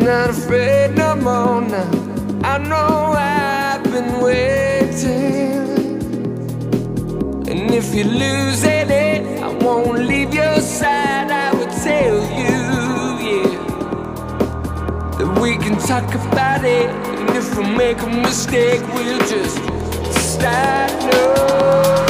not afraid no more now. I know I've been waiting, and if you're losing it, I won't leave your side. I would tell you, yeah, that we can talk about it, and if we make a mistake, we'll just start over.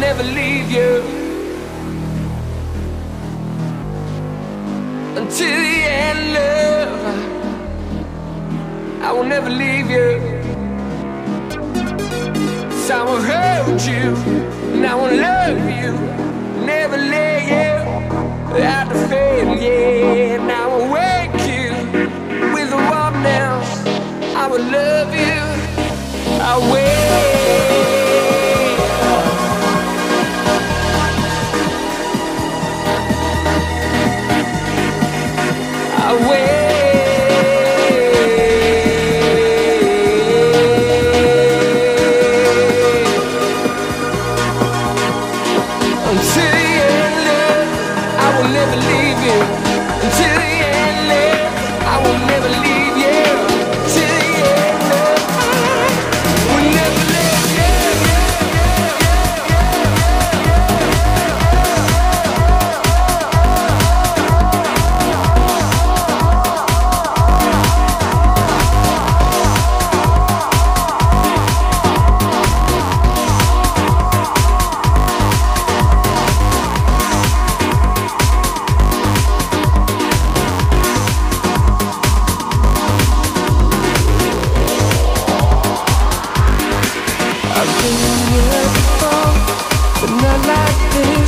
Never leave you until the end, love. I will never leave you. So I will hold you and I will love you. Never let you out of fame, yeah. And I will wake you with a warm now. I will love you. I will. I've been here before, but not like this.